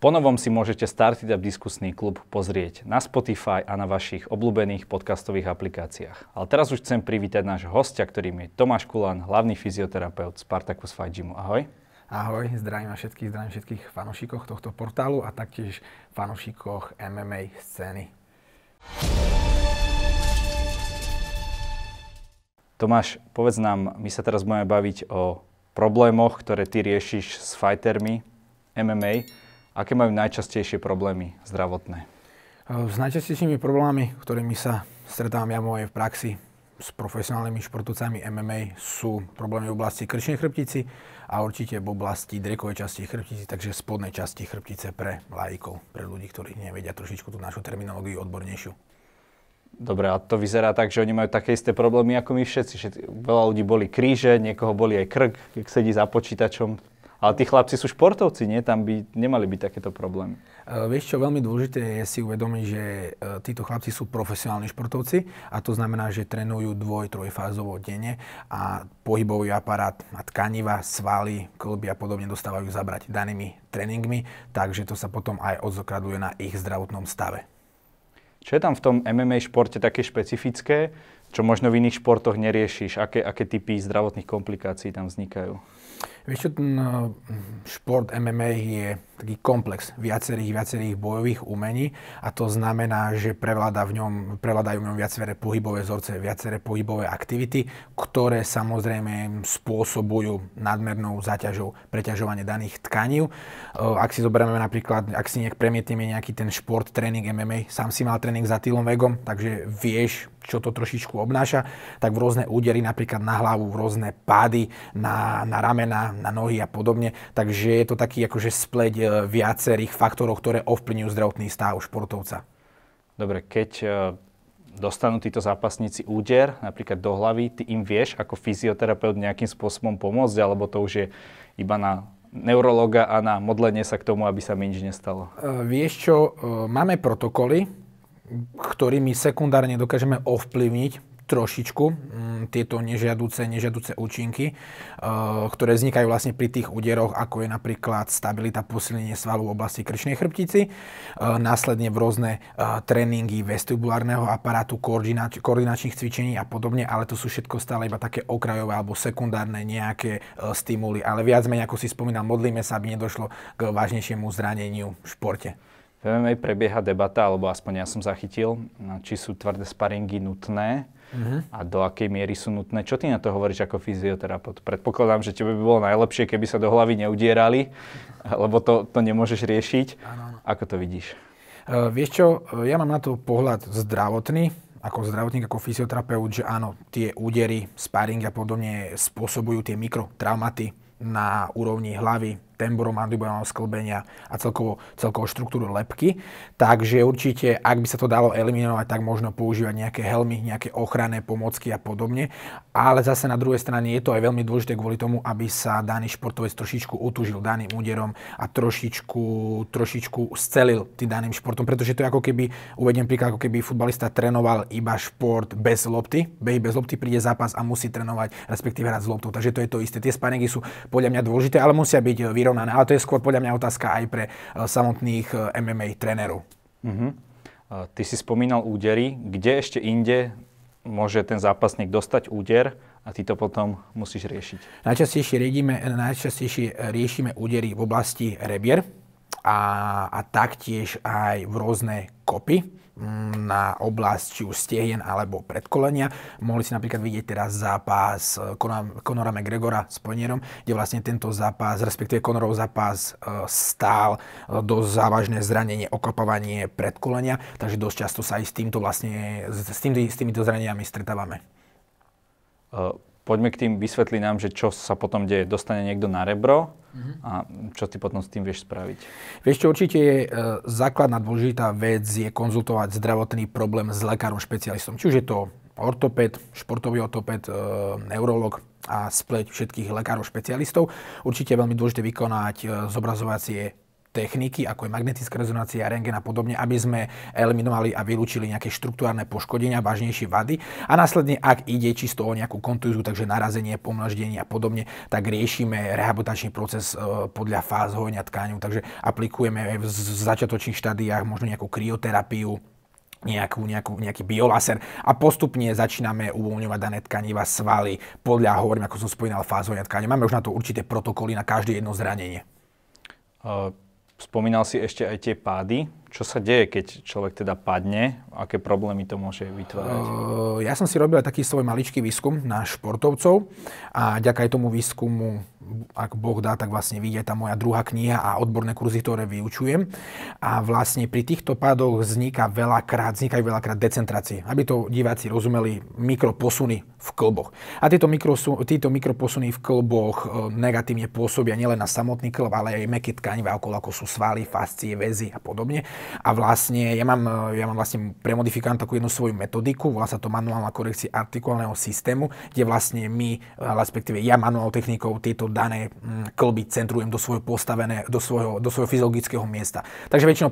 Ponovom si môžete Start It Up Diskusný klub pozrieť na Spotify a na vašich obľúbených podcastových aplikáciách. Ale teraz už chcem privítať nášho hostia, ktorým je Tomáš Kulan, hlavný fyzioterapeut Spartacus Fight Gymu. Ahoj. Ahoj, zdravím všetkých fanúšikov tohto portálu a taktiež fanúšikov MMA scény. Tomáš, povedz nám, my sa teraz budeme baviť o problémoch, ktoré ty riešiš s fightermi MMA. Aké majú najčastejšie problémy zdravotné? S najčastejšími problémami, ktorými sa stretávam ja v praxi s profesionálnymi športovcami MMA, sú problémy v oblasti krčnej chrbtici a určite v oblasti drekovej časti chrbtici, takže spodnej časti chrbtice pre laikov, pre ľudí, ktorí nevedia trošičku tú našu terminológiu odbornejšiu. Dobre, a to vyzerá tak, že oni majú také isté problémy ako my všetci. Veľa ľudí boli kríže, niekoho boli aj krk, keď sedí za počítačom. Ale tí chlapci sú športovci, nie? Tam by nemali byť takéto problémy. Vieš čo, veľmi dôležité je si uvedomiť, že títo chlapci sú profesionálni športovci a to znamená, že trénujú dvoj-trojfázovo denne a pohybový aparát a tkaniva, svaly, kĺby a podobne dostávajú zabrať danými tréningmi, takže to sa potom aj odzrkadľuje na ich zdravotnom stave. Čo je tam v tom MMA športe také špecifické, čo možno v iných športoch neriešiš? Aké typy zdravotných komplikácií tam vznikajú? Vieš čo, ten šport MMA je taký komplex viacerých bojových umení a to znamená, že prevládajú v ňom viaceré pohybové vzorce, viaceré pohybové aktivity, ktoré samozrejme spôsobujú nadmernou záťažou preťažovanie daných tkaní. Ak si zoberieme napríklad, ak si premietneme nejaký ten šport, tréning MMA, sám si mal tréning s Attilom Véghom, takže vieš, čo to trošičku obnáša, tak v rôzne údery napríklad na hlavu, v rôzne pády, na ramena, na nohy a podobne. Takže je to taký akože spleť viacerých faktorov, ktoré ovplyvňujú zdravotný stav športovca. Dobre, keď dostanú títo zápasníci úder, napríklad do hlavy, ty im vieš ako fyzioterapeut nejakým spôsobom pomôcť, alebo to už je iba na neurologa a na modlenie sa k tomu, aby sa mi nič nestalo? Vieš čo, máme protokoly, ktorými sekundárne dokážeme ovplyvniť trošičku tieto nežiaduce účinky, ktoré vznikajú vlastne pri tých úderoch, ako je napríklad stabilita, posilnenie svalov v oblasti krčnej chrbtici, následne v rôzne tréningy vestibulárneho aparátu, koordinačných cvičení a podobne, ale to sú všetko stále iba také okrajové alebo sekundárne nejaké stimuly, ale viac menej, ako si spomínal, modlíme sa, aby nedošlo k vážnejšiemu zraneniu v športe. V MMA prebieha debata, alebo aspoň ja som zachytil, či sú tvrdé sparingy nutné a do akej miery sú nutné. Čo ty na to hovoríš ako fyzioterapeut? Predpokladám, že tebe by bolo najlepšie, keby sa do hlavy neudierali, lebo to nemôžeš riešiť. Ano. Ako to vidíš? Vieš čo, ja mám na to pohľad zdravotný, ako zdravotník, ako fyzioterapeut, že áno, tie údery, sparingy a podobne spôsobujú tie mikrotraumaty na úrovni hlavy, temporomandibulárom sklbenia a celkovo štruktúru lebky. Takže určite, ak by sa to dalo eliminovať, tak možno používať nejaké helmy, nejaké ochranné pomocky a podobne. Ale zase na druhej strane je to aj veľmi dôležité kvôli tomu, aby sa daný športovec trošičku utúžil daným úderom a trošičku scelil tým daným športom. Pretože to je ako keby, uvediem príklad, ako keby futbalista trénoval iba šport bez lopty. Behy bez lopty, príde zápas a musí trénovať, respektíve hrať s loptou. Takže to je to isté. Tie sparingy sú podľa mňa dôležité, ale musia byť vyrovnané. Ale to je skôr podľa mňa otázka aj pre samotných MMA trénerov. Ty si spomínal údery. Kde ešte inde môže ten zápasník dostať úder a ty to potom musíš riešiť? Najčastejšie riešime údery v oblasti rebier a taktiež aj v rôzne kopy na oblasť či už stehien alebo predkolenia. Mohli si napríklad vidieť teraz zápas Conora McGregora s Ponierom, kde vlastne tento zápas, respektíve Conorov zápas stál dosť závažné zranenie, okopávanie predkolenia, takže dosť často sa aj s týmito zraneniami stretávame. Poďme k tým, vysvetli nám, že čo sa potom deje. Dostane niekto na rebro a čo ty potom s tým vieš spraviť? Vieš čo, určite je základná dôležitá vec je konzultovať zdravotný problém s lekárom špecialistom. Či už je to ortopéd, športový ortopéd, neurológ a spleť všetkých lekárov špecialistov. Určite je veľmi dôležité vykonať zobrazovacie techniky, ako je magnetická rezonancia, rentgen a podobne, aby sme eliminovali a vylúčili nejaké štruktúrálne poškodenia, vážnejšie vady. A následne, ak ide čisto o nejakú kontuziu, takže narazenie, pomlaždenie a podobne, tak riešime rehabilitačný proces podľa fáz hojenia tkáňov. Takže aplikujeme v začiatočných štádiách možno nejakú kryoterapiu, nejaký biolaser a postupne začíname uvoľňovať dané tkaniva, svaly podľa, hovorím, ako som spomínal, fázu hojenia tkáňov. Máme už na to určité protokoly na každé jedno zranenie. Spomínal si ešte aj tie pády. Čo sa deje, keď človek teda padne? Aké problémy to môže vytvárať? Ja som si robil taký svoj maličký výskum na športovcov a vďaka tomu výskumu, ak Boh dá, tak vlastne vyjde tá moja druhá kniha a odborné kurzy, ktoré vyučujem. A vlastne pri týchto pádoch vznikajú veľakrát decentrácie. Aby to diváci rozumeli, mikroposuny v klboch. A tieto mikroposuny v klboch negatívne pôsobia nielen na samotný klb, ale aj mäkké tkanivá okolo, ako sú svaly, fascie, väzy a podobne. A vlastne ja mám vlastne premodifikovanú takú jednu svoju metodiku, volá sa to manuálna korekcia artikulálneho systému, kde vlastne ja manuálnou technikou tieto dané klby centrujem do svojho fyziologického miesta. Takže väčšinou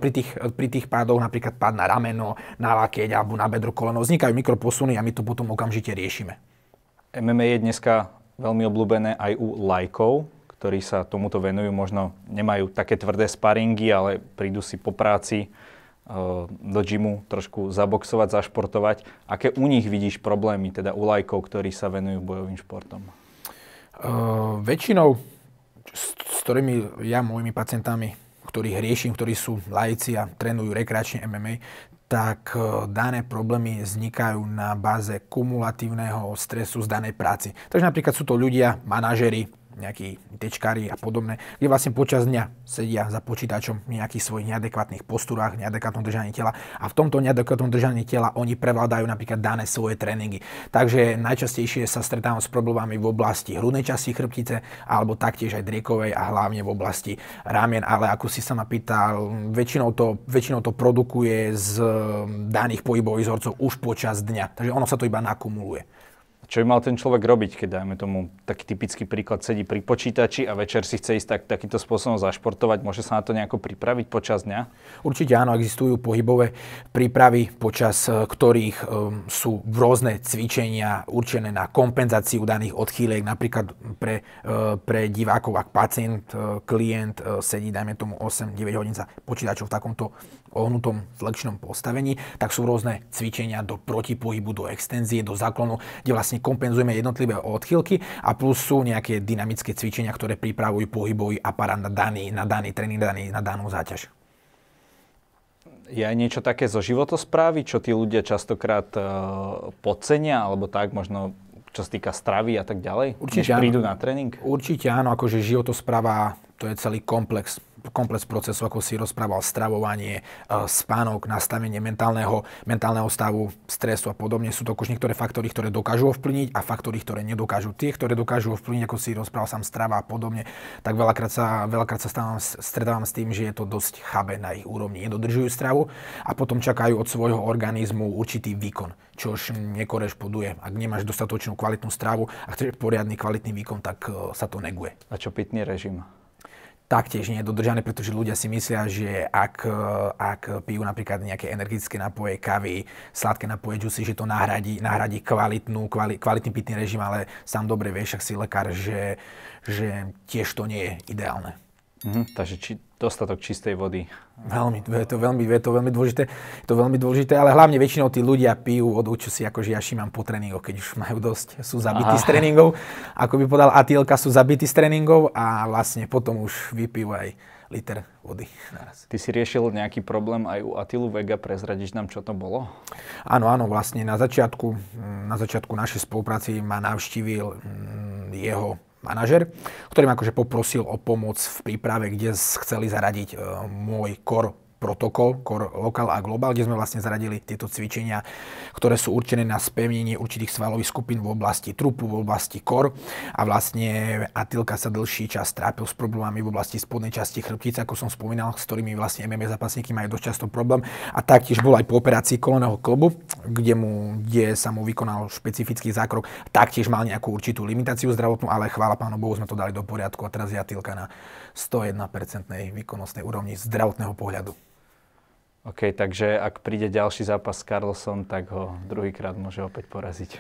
pri tých pádoch, napríklad pád na rameno, na lakeť alebo na bedro, koleno, vznikajú mikroposuny a my to potom okamžite riešime. MMA je dneska veľmi obľúbené aj u laikov, ktorí sa tomuto venujú, možno nemajú také tvrdé sparingy, ale prídu si po práci do džimu trošku zaboxovať, zašportovať. Aké u nich vidíš problémy, teda u lajkov, ktorí sa venujú bojovým športom? Väčšinou, s ktorými ja, mojimi pacientami, ktorých riešim, ktorí sú laici a trénujú rekreačne MMA, tak dané problémy vznikajú na báze kumulatívneho stresu z danej práci. Takže napríklad sú to ľudia, manažeri, nejakí tečkári a podobné, kde vlastne počas dňa sedia za počítačom v nejakých svojich neadekvátnych posturách, neadekvátnom držaní tela a v tomto neadekvátnom držaní tela oni prevládajú napríklad dané svoje tréningy. Takže najčastejšie sa stretávam s problémami v oblasti hrudnej časti chrbtice alebo taktiež aj driekovej a hlavne v oblasti ramien, ale ako si sa ma pýtal, väčšinou to produkuje z daných pohybových vzorcov už počas dňa. Takže ono sa to iba nakumuluje. Čo by mal ten človek robiť, keď, dajme tomu, taký typický príklad, sedí pri počítači a večer si chce ísť takýmto spôsobom zašportovať? Môže sa na to nejako pripraviť počas dňa? Určite áno, existujú pohybové prípravy, počas ktorých sú rôzne cvičenia určené na kompenzáciu daných odchýliek. Napríklad pre divákov, ak pacient, klient sedí, dajme tomu, 8-9 hodín za počítačom v takomto ohnutom zlekčnom postavení, tak sú rôzne cvičenia do protipohybu, do extenzie, do záklonu, kde vlastne kompenzujeme jednotlivé odchýlky a plus sú nejaké dynamické cvičenia, ktoré pripravujú pohybový aparát na daný tréning, na danú záťaž. Je aj niečo také zo životosprávy, čo tí ľudia častokrát podcenia, alebo tak možno čo sa týka stravy a tak ďalej, určite než prídu na tréning? Určite áno, akože životospráva, to je celý komplex procesu, ako si rozprával, stravovanie, spánok, nastavenie mentálneho stavu, stresu a podobne. Sú to už niektoré faktory, ktoré dokážu ovplyvniť a faktory, ktoré nedokážu. Tie, ktoré dokážu ovplyvniť, ako si rozprával, sám strava a podobne, tak veľakrát sa stretávam s tým, že je to dosť chabé na ich úrovni. Nedodržujú stravu a potom čakajú od svojho organizmu určitý výkon, čož nekorešponduje. Ak nemáš dostatočnú kvalitnú stravu a chceš poriadny kvalitný výkon, tak sa to neguje. A čo pitný režim? Taktiež nie je dodržané, pretože ľudia si myslia, že ak pijú napríklad nejaké energetické nápoje, kávy, sladké nápoje, džusy, že to nahradí kvalitný pitný režim, ale sám dobre vieš, ak si lekár, že tiež to nie je ideálne. Takže dostatok čistej vody. Je to veľmi dôležité, ale hlavne väčšinou tí ľudia pijú vodu, čo si akože ja všímam po tréningoch, keď už majú dosť, sú zabití z tréningov. Ako by podal Attilka, sú zabití z tréningov a vlastne potom už vypijú aj liter vody naraz. Ty si riešil nejaký problém aj u Attilu Végha, prezradiš nám, čo to bolo? Áno, vlastne na začiatku našej spolupráci ma navštívil jeho manažer, ktorým akože poprosil o pomoc v príprave, kde chceli zaradiť môj core protokol, lokál a globál, kde sme vlastne zaradili tieto cvičenia, ktoré sú určené na spevnenie určitých svalových skupín v oblasti trupu, v oblasti kor. A vlastne Attilka sa dlhší čas trápil s problémami v oblasti spodnej časti chrbtice, ako som spomínal, s ktorými vlastne MMA zápasníky majú dosť často problém. A taktiež bol aj po operácii kolenného kĺbu, kde sa mu vykonal špecifický zákrok. Taktiež mal nejakú určitú limitáciu zdravotnú, ale chvála Pánu Bohu, sme to dali do poriadku a teraz je Attilka na 101% výkonnostnej úrovni zdravotného pohľadu. OK, takže ak príde ďalší zápas s Carlson, tak ho druhýkrát môže opäť poraziť.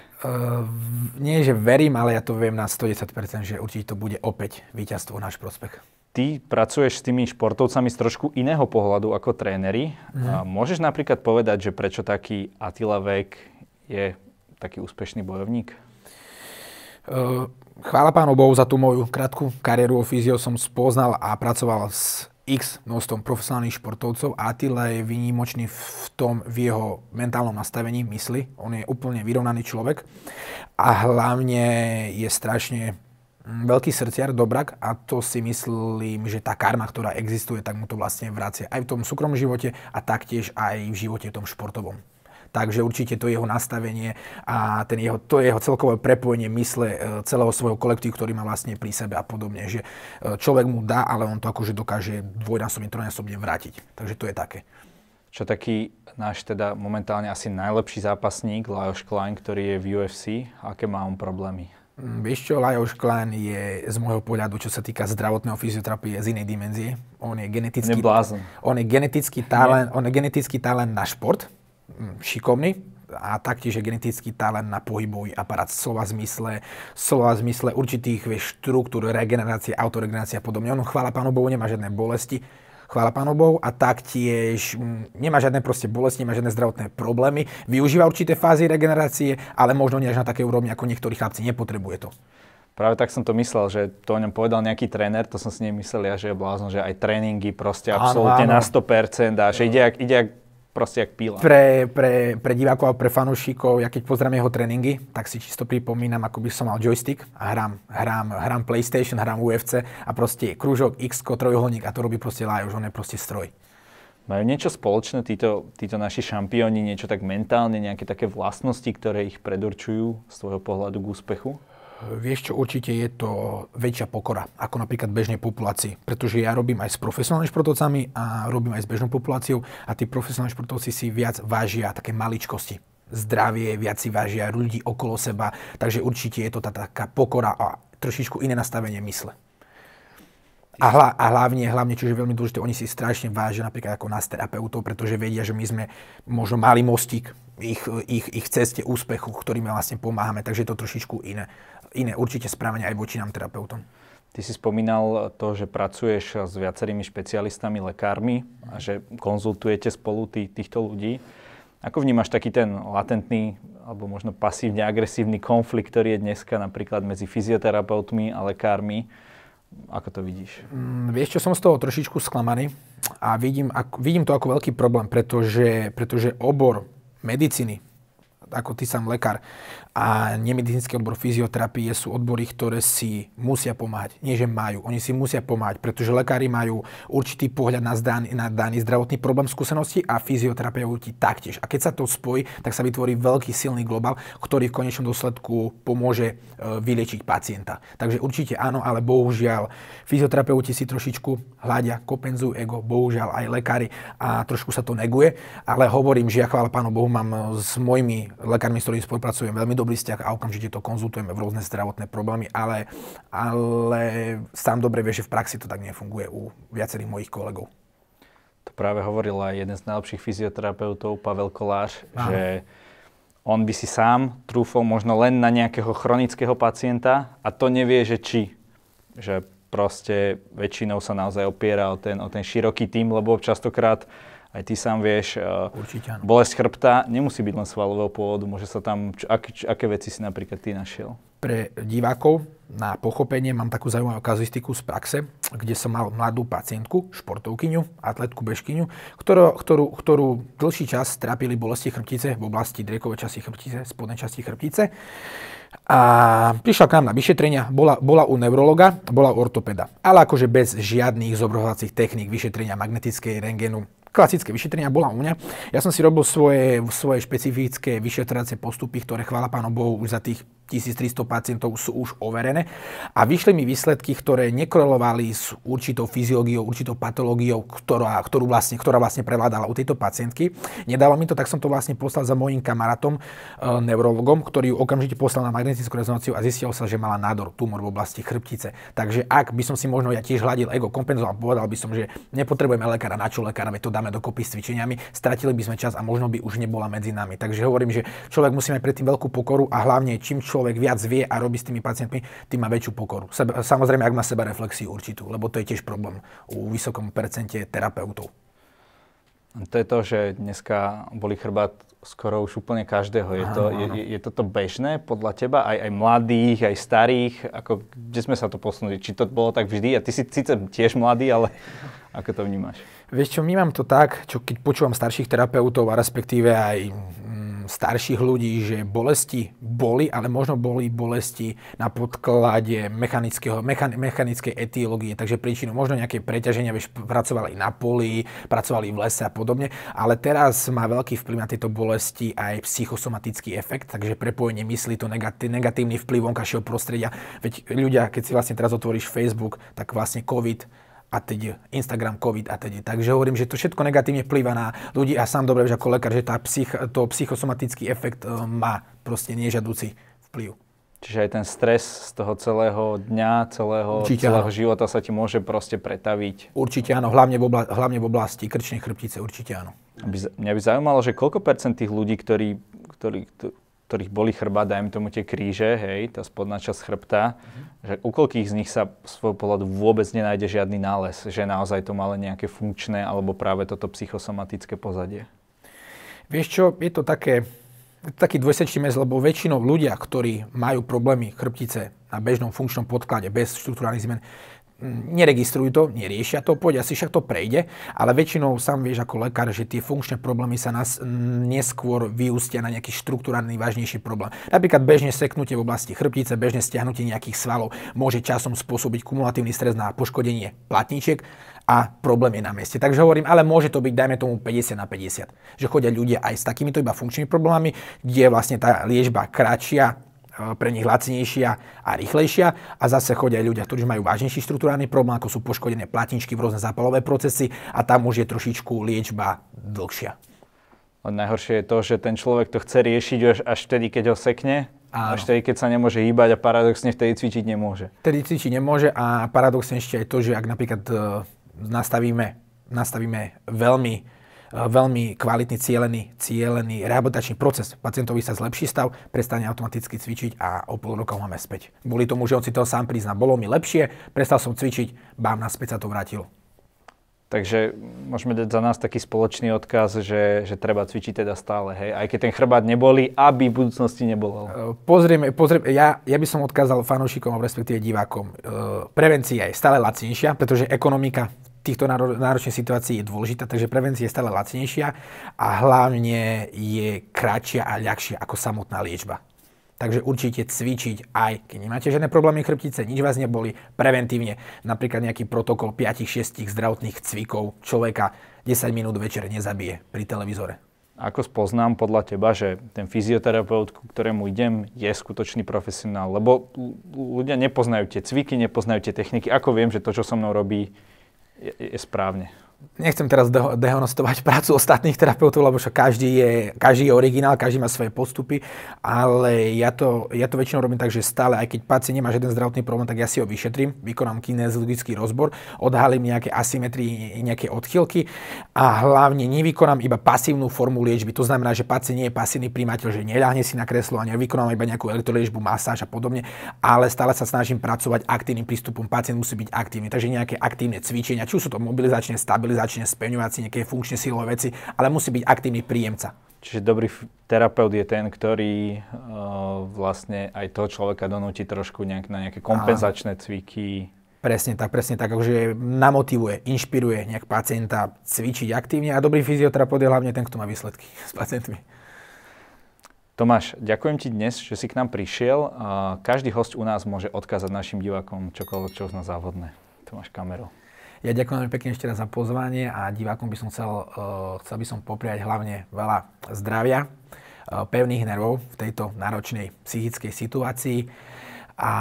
Nie, že verím, ale ja to viem na 110%, že určite to bude opäť víťazstvo náš prospech. Ty pracuješ s tými športovcami z trošku iného pohľadu ako tréneri. A môžeš napríklad povedať, že prečo taký Attila Végh je taký úspešný bojovník? Chvála Pánu Bohu, za tú moju krátku kariéru o fyzio som spoznal a pracoval s x množstvom profesionálnych športovcov a Attila je výnimočný v tom, v jeho mentálnom nastavení mysli. On je úplne vyrovnaný človek a hlavne je strašne veľký srdciar, dobrák a to si myslím, že tá karma, ktorá existuje, tak mu to vlastne vracia aj v tom súkromnom živote a taktiež aj v živote tom športovom. Takže určite to jeho nastavenie a to jeho celkové prepojenie mysle celého svojho kolektívu, ktorý má vlastne pri sebe a podobne. Že človek mu dá, ale on to akože dokáže dvojnásobne, trojnásobne vrátiť. Takže to je také. Čo taký náš teda momentálne asi najlepší zápasník, Lajos Klein, ktorý je v UFC, aké má on problémy? Vieš čo, Lajos Klein je z môjho pohľadu, čo sa týka zdravotného fyzioterapie, z inej dimenzie. On je genetický talent na šport. Šikovný a taktiež je genetický talent na pohybový aparát, slova zmysle určitých štruktúr, regenerácie, autoregenerácie a podobne. On, chvála Pánu Bohu, nemá žiadne bolesti, chvála Pánu Bohu, a taktiež nemá žiadne proste bolesti, nemá žiadne zdravotné problémy, využíva určité fázy regenerácie, ale možno nie až na takej úrovni, ako niektorí chlapci, nepotrebuje to. Práve tak som to myslel, že to o ňom povedal nejaký tréner, to som si nemyslel ja, že je blázon, že aj tréningy proste absolútne na 100% a že ide proste jak píla. Pre divákov a pre fanúšikov, ja keď pozriem jeho tréningy, tak si čisto pripomínam, ako by som mal joystick a hrám PlayStation, hrám UFC a proste krúžok, X-ko, trojuholník a to robí proste Lajos, on je proste stroj. Majú niečo spoločné títo naši šampióni, niečo tak mentálne, nejaké také vlastnosti, ktoré ich predurčujú z tvojho pohľadu k úspechu? Vieš čo, určite je to väčšia pokora, ako napríklad bežnej populácii. Pretože ja robím aj s profesionálnymi športovcami a robím aj s bežnou populáciou a tí profesionálni športovci si viac vážia také maličkosti. Zdravie, viac si vážia ľudí okolo seba, takže určite je to tá taká pokora a trošičku iné nastavenie mysle. A hlavne, čo je veľmi dôležité, oni si strašne vážia napríklad ako nás terapeutov, pretože vedia, že my sme možno mali mostík ich ceste úspechu, ktorým vlastne pomáhame, takže je to trošičku iné určite správanie aj voči nám terapeutom. Ty si spomínal to, že pracuješ s viacerými špecialistami, lekármi a že konzultujete spolu týchto ľudí. Ako vnímaš taký ten latentný alebo možno pasívne agresívny konflikt, ktorý je dneska napríklad medzi fyzioterapeutmi a lekármi? Ako to vidíš? Vieš čo, som z toho trošičku sklamaný a vidím to ako veľký problém, pretože obor medicíny, ako ty sám lekár, a nemedicínsky odbor fyzioterapie sú odbory, ktoré si musia pomáhať. Nie, že majú, oni si musia pomáhať, pretože lekári majú určitý pohľad na daný zdravotný problém skúsenosti a fyzioterapeuti taktiež. A keď sa to spojí, tak sa vytvorí veľký silný globál, ktorý v konečnom dôsledku pomôže vylečiť pacienta. Takže určite áno, ale bohužiaľ fyzioterapeuti si trošičku hľadia, kompenzujú ego, bohužiaľ aj lekári a trošku sa to neguje, ale hovorím, že ja chvála Pánu Bohu mám s mojimi lekármi, s ktorými spolupracujem, veľmi dobrý vzťah a okamžite to konzultujeme v rôzne zdravotné problémy, ale sám dobre vie, že v praxi to tak nefunguje u viacerých mojich kolegov. To práve hovoril aj jeden z najlepších fyzioterapeutov, Pavel Kolář, že on by si sám trúfol možno len na nejakého chronického pacienta a to nevie, že či. Že proste väčšinou sa naozaj opiera o ten široký tím, lebo častokrát aj ty sám vieš, bolesť chrbta nemusí byť len svalového pôvodu, môže sa tam, aké veci si napríklad ty našiel? Pre divákov na pochopenie mám takú zaujímavú kazuistiku z praxe, kde som mal mladú pacientku, športovkyňu, atletku, bežkyňu, ktorú dlhší čas trápili bolesti chrbtice v oblasti driekovej časti chrbtice, spodnej časti chrbtice. A prišla k nám na vyšetrenia, bola u neurologa, bola u ortopeda, ale akože bez žiadnych zobrazovacích techník, vyšetrenia magnetickej, rentgenu klasické vyšetrenia bola u mňa. Ja som si robil svoje špecifické vyšetracie postupy, ktoré chvála Pánu Bohu už za tých 1300 pacientov sú už overené a vyšli mi výsledky, ktoré nekorelovali s určitou fyziológiou, určitou patológiou, ktorá vlastne prevládala u tejto pacientky. Nedalo mi to, tak som to vlastne poslal za mojím kamarátom, neurologom, ktorý ju okamžite poslal na magnetickú rezonanciu a zistilo sa, že mala nádor, tumor v oblasti chrbtice. Takže ak by som si možno ja tiež hladil ego, kompenzoval, povedal by som, že nepotrebujeme lekára, na čo lekára, my to dáme dokopy s cvičeniami, stratili by sme čas a možno by už nebola medzi nami. Takže hovorím, že človek musí mať predtým veľkú pokoru a hlavne čím človek viac vie a robí s tými pacientmi, tým má väčšiu pokoru. Samozrejme, ak má seba reflexiu určitú, lebo to je tiež problém u vysokom percente terapeutov. To je to, že dneska bolí chrbát skoro už úplne každého. Je toto bežné podľa teba? Aj mladých, aj starých? Ako, kde sme sa to posunuli? Či to bolo tak vždy? A ty si síce tiež mladý, ale ako to vnímaš? Vieš čo, vnímam to tak, čo keď počúvam starších terapeutov a respektíve aj starších ľudí, že bolesti boli, ale možno boli bolesti na podklade mechanickej etiológie, takže príčinu možno nejaké preťaženia, vieš, pracovali na poli, pracovali v lese a podobne, ale teraz má veľký vplyv na tieto bolesti aj psychosomatický efekt, takže prepojenie myslí, to negatívny vplyv vonkajšieho prostredia, veď ľudia, keď si vlastne teraz otvoríš Facebook, tak vlastne COVID a teď Instagram, COVID a teď. Takže hovorím, že to všetko negatívne vplýva na ľudí a sám dobre vieš ako lekár, že to psychosomatický efekt má proste nežiaducí vplyv. Čiže aj ten stres z toho celého dňa, celého života sa ti môže proste pretaviť. Určite áno, hlavne v oblasti krčnej chrbtice, určite áno. Mňa by zaujímalo, že koľko percent tých ľudí, ktorých boli chrbát, dajme tomu tie kríže, hej, tá spodná časť chrbta, že u koľkých z nich sa z svojho pohľadu vôbec nenájde žiadny nález, že naozaj to má len nejaké funkčné alebo práve toto psychosomatické pozadie? Vieš čo, je to taký dvojsečný mes, lebo väčšinou ľudia, ktorí majú problémy chrbtice na bežnom funkčnom podklade bez štruktúrálnych zmen, neregistrujú to, neriešia to, poď asi však to prejde, ale väčšinou sám vieš ako lekár, že tie funkčné problémy sa neskôr vyústia na nejaký štruktúrálny vážnejší problém. Napríklad bežne seknutie v oblasti chrbtice, bežne stiahnutie nejakých svalov môže časom spôsobiť kumulatívny stres na poškodenie platničiek a problém je na mieste. Takže hovorím, ale môže to byť, dajme tomu 50/50, že chodia ľudia aj s takýmito iba funkčnými problémami, kde vlastne tá liečba kratšia, pre nich lacnejšia a rýchlejšia a zase chodia aj ľudia, ktorí majú vážnejší štruktúrálny problém, ako sú poškodené platničky v rôzne zápalové procesy a tam už je trošičku liečba dlhšia. A najhoršie je to, že ten človek to chce riešiť až vtedy, keď ho sekne. Áno. Až tedy, keď sa nemôže hýbať a paradoxne vtedy cvičiť nemôže. Vtedy cvičiť nemôže a paradoxne ešte aj to, že ak napríklad nastavíme veľmi kvalitný, cielený rehabilitačný proces. Pacientovi sa zlepší stav, prestane automaticky cvičiť a o pol roka ho máme späť. Boli tomu, že on si to sám prizná. Bolo mi lepšie, prestal som cvičiť, bám, naspäť sa to vrátilo. Takže môžeme dať za nás taký spoločný odkaz, že treba cvičiť teda stále, hej? Aj keď ten chrbát nebolí, aby v budúcnosti nebolel. Pozrieme, ja by som odkázal fanúšikom, respektíve divákom. Prevencia je stále lacnejšia, pretože ekonomika v týchto náročných situácií je dôležitá, takže prevencia je stále lacnejšia a hlavne je kratšia a ľahšia ako samotná liečba. Takže určite cvičiť aj, keď nemáte žiadne problémy chrbtice, nič vás neboli, preventívne. Napríklad nejaký protokol 5-6 zdravotných cvikov človeka 10 minút večer nezabije pri televízore. Ako spoznám podľa teba, že ten fyzioterapeut, ku ktorému idem, je skutočný profesionál? Lebo ľudia nepoznajú tie cviky, nepoznajú tie techniky. Ako viem, že to, čo so mnou robí, je správne? Nechcem teraz dehonestovať prácu ostatných terapeutov, lebo každý je originál, každý má svoje postupy, ale ja to väčšinou robím tak, že stále, aj keď pacient nemá žiaden zdravotný problém, tak ja si ho vyšetrím, vykonám kineziologický rozbor, odhalím nejaké asymetrie, nejaké odchýlky a hlavne nevykonám iba pasívnu formu liečby. To znamená, že pacient nie je pasívny prijímateľ, že neľahne si na kreslo a nevykonám iba nejakú elektroliečbu, masáž a podobne, ale stále sa snažím pracovať aktívnym prístupom. Pacient musí byť aktívny, takže nejaké aktívne cvičenia, či sú to mobilizačné, stabilizačné, speňovacie, nejaké funkčné silové veci, ale musí byť aktívny príjemca. Čiže dobrý terapeut je ten, ktorý vlastne aj toho človeka donúti trošku na nejaké kompenzačné cviky. Presne tak, akože namotivuje, inšpiruje nejak pacienta cvičiť aktívne a dobrý fyzioterapeut je hlavne ten, kto má výsledky s pacientmi. Tomáš, ďakujem ti dnes, že si k nám prišiel. Každý hosť u nás môže odkázať našim divákom čokoľvek, čo uzná záhodné. Tomáš, kameru. Ja ďakujem veľmi pekne ešte raz za pozvanie a divákom by som chcel popriať hlavne veľa zdravia, pevných nervov v tejto náročnej psychickej situácii a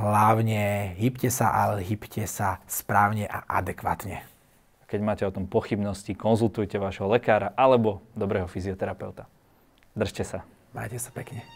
hlavne hýbte sa, ale hýbte sa správne a adekvátne. Keď máte o tom pochybnosti, konzultujte vášho lekára alebo dobrého fyzioterapeuta. Držte sa. Majte sa pekne.